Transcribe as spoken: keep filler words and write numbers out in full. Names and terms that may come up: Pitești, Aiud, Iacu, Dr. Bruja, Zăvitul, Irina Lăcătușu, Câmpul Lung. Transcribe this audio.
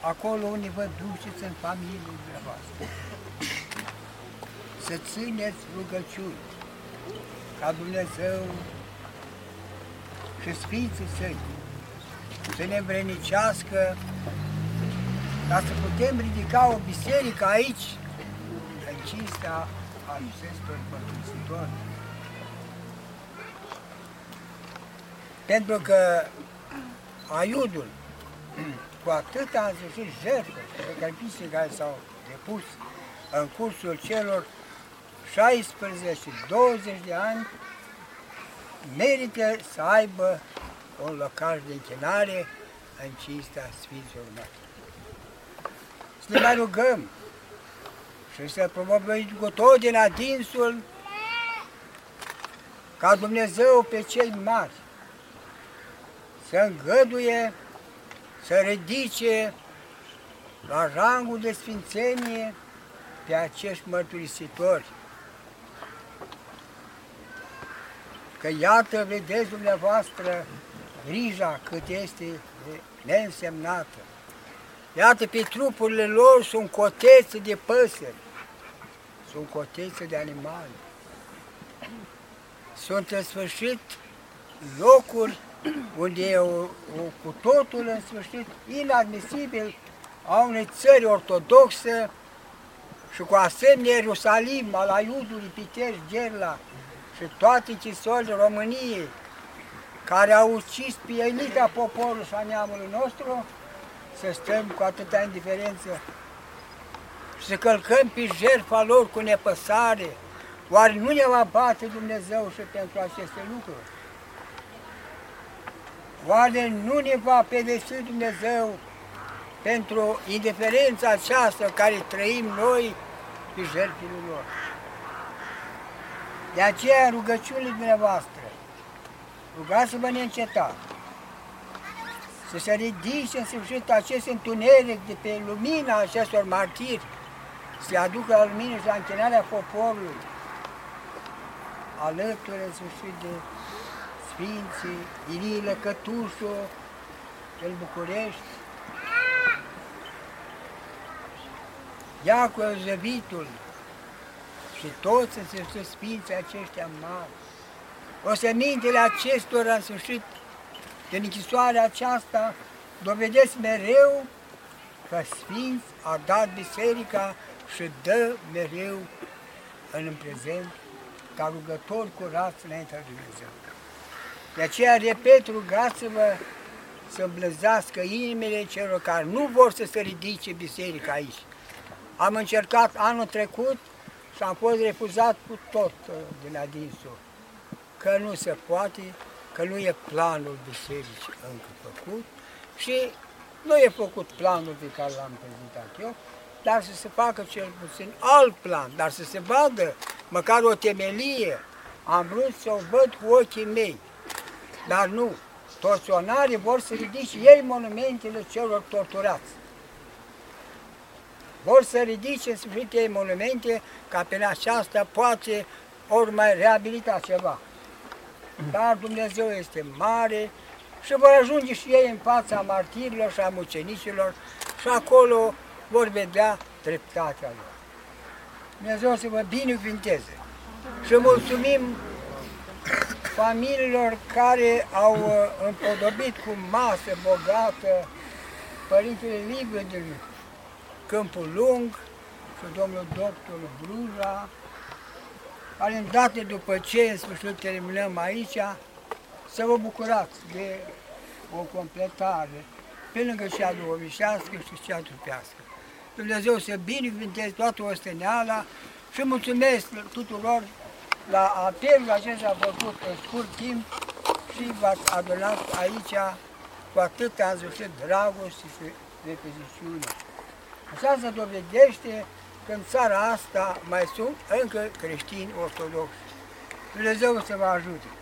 acolo unde vă duceți în familie voastră. Să țineți rugăciuni ca Dumnezeu și Sfinții Săi să ne învrenicească ca să putem ridica o biserică aici, în cinstea acestor părtisitori. Pentru că aiudul, cu atâta însuși jertfă pe cărpiții care s-au depus în cursul celor șaisprezece douăzeci de ani, merită să aibă un locaș de închinare în cinstea Sfinților noastre. Să ne mai rugăm și să promovăm cu tot din adinsul ca Dumnezeu pe cei mari să îngăduie, să ridice la rangul de sfințenie pe acești mărturisitori. Că iată, vedeți dumneavoastră grija cât este neînsemnată. Iată, pe trupurile lor sunt cotețe de păsări, sunt cotețe de animale. Sunt în sfârșit locuri unde e o, o, cu totul în sfârșit inadmisibil a unei țări ortodoxe și cu asemenea Ierusalim, al Aiudului, Pitești, Gerla și toate închisorile României care au ucis pe elita poporului și a neamului nostru, să stăm cu atâta indiferență și să călcăm pe jertfa lor cu nepăsare. Oare nu ne va bate Dumnezeu și pentru aceste lucruri? Oare nu ne va pedepsi Dumnezeu pentru indiferența aceasta care trăim noi pe jertfile lor? De aceea, rugăciunile dumneavoastră, rugați-vă neîncetat să se ridice în sfârșit acest întuneric de pe lumina acestor martiri, să se aducă la lumină și la închinarea poporului, alături în sfârșit de Sfinții Irina Lăcătușu din București, Iacu, Zăvitul și toți în sfârșit Sfinții aceștia mari. O semintele acestora în sfârșit din închisoarea aceasta dovedesc mereu că Sfinți a dat biserica și dă mereu în prezent ca rugători curați înaintea lui Dumnezeu. De aceea, repet, rugați-vă să îmblăzească inimile celor care nu vor să se ridice biserica aici. Am încercat anul trecut și am fost refuzat cu tot din adinsul, că nu se poate, că nu e planul bisericii încă făcut și nu e făcut planul pe care l-am prezentat eu, dar să se facă cel puțin alt plan, dar să se vadă măcar o temelie. Am vrut să o văd cu ochii mei, dar nu. Torționarii vor să ridice ei monumentele celor torturați. Vor să ridice în sfârșit ei monumente, ca prin aceasta poate ori mai reabilita ceva. Dar Dumnezeu este mare și vor ajunge și ei în fața martirilor și a mucenicilor și acolo vor vedea dreptatea lor. Dumnezeu să vă binecuvinteze și mulțumim familiilor care au împodobit cu masă bogată Părintele Liviu din Câmpul Lung și domnul doctor Bruja, care îndată după ce în sfârșit terminăm aici, să vă bucurați de o completare, pe lângă cea duhovnicească și cea trupească. Dumnezeu să binecuvânteze toată osteneala și mulțumesc tuturor la apelul acesta făcut în scurt timp și v-ați adunat aici cu atâta însușit dragoste și repeziciune. Așa se dovedește că în țara asta mai sunt încă creștini ortodoxi. Dumnezeu să vă ajute!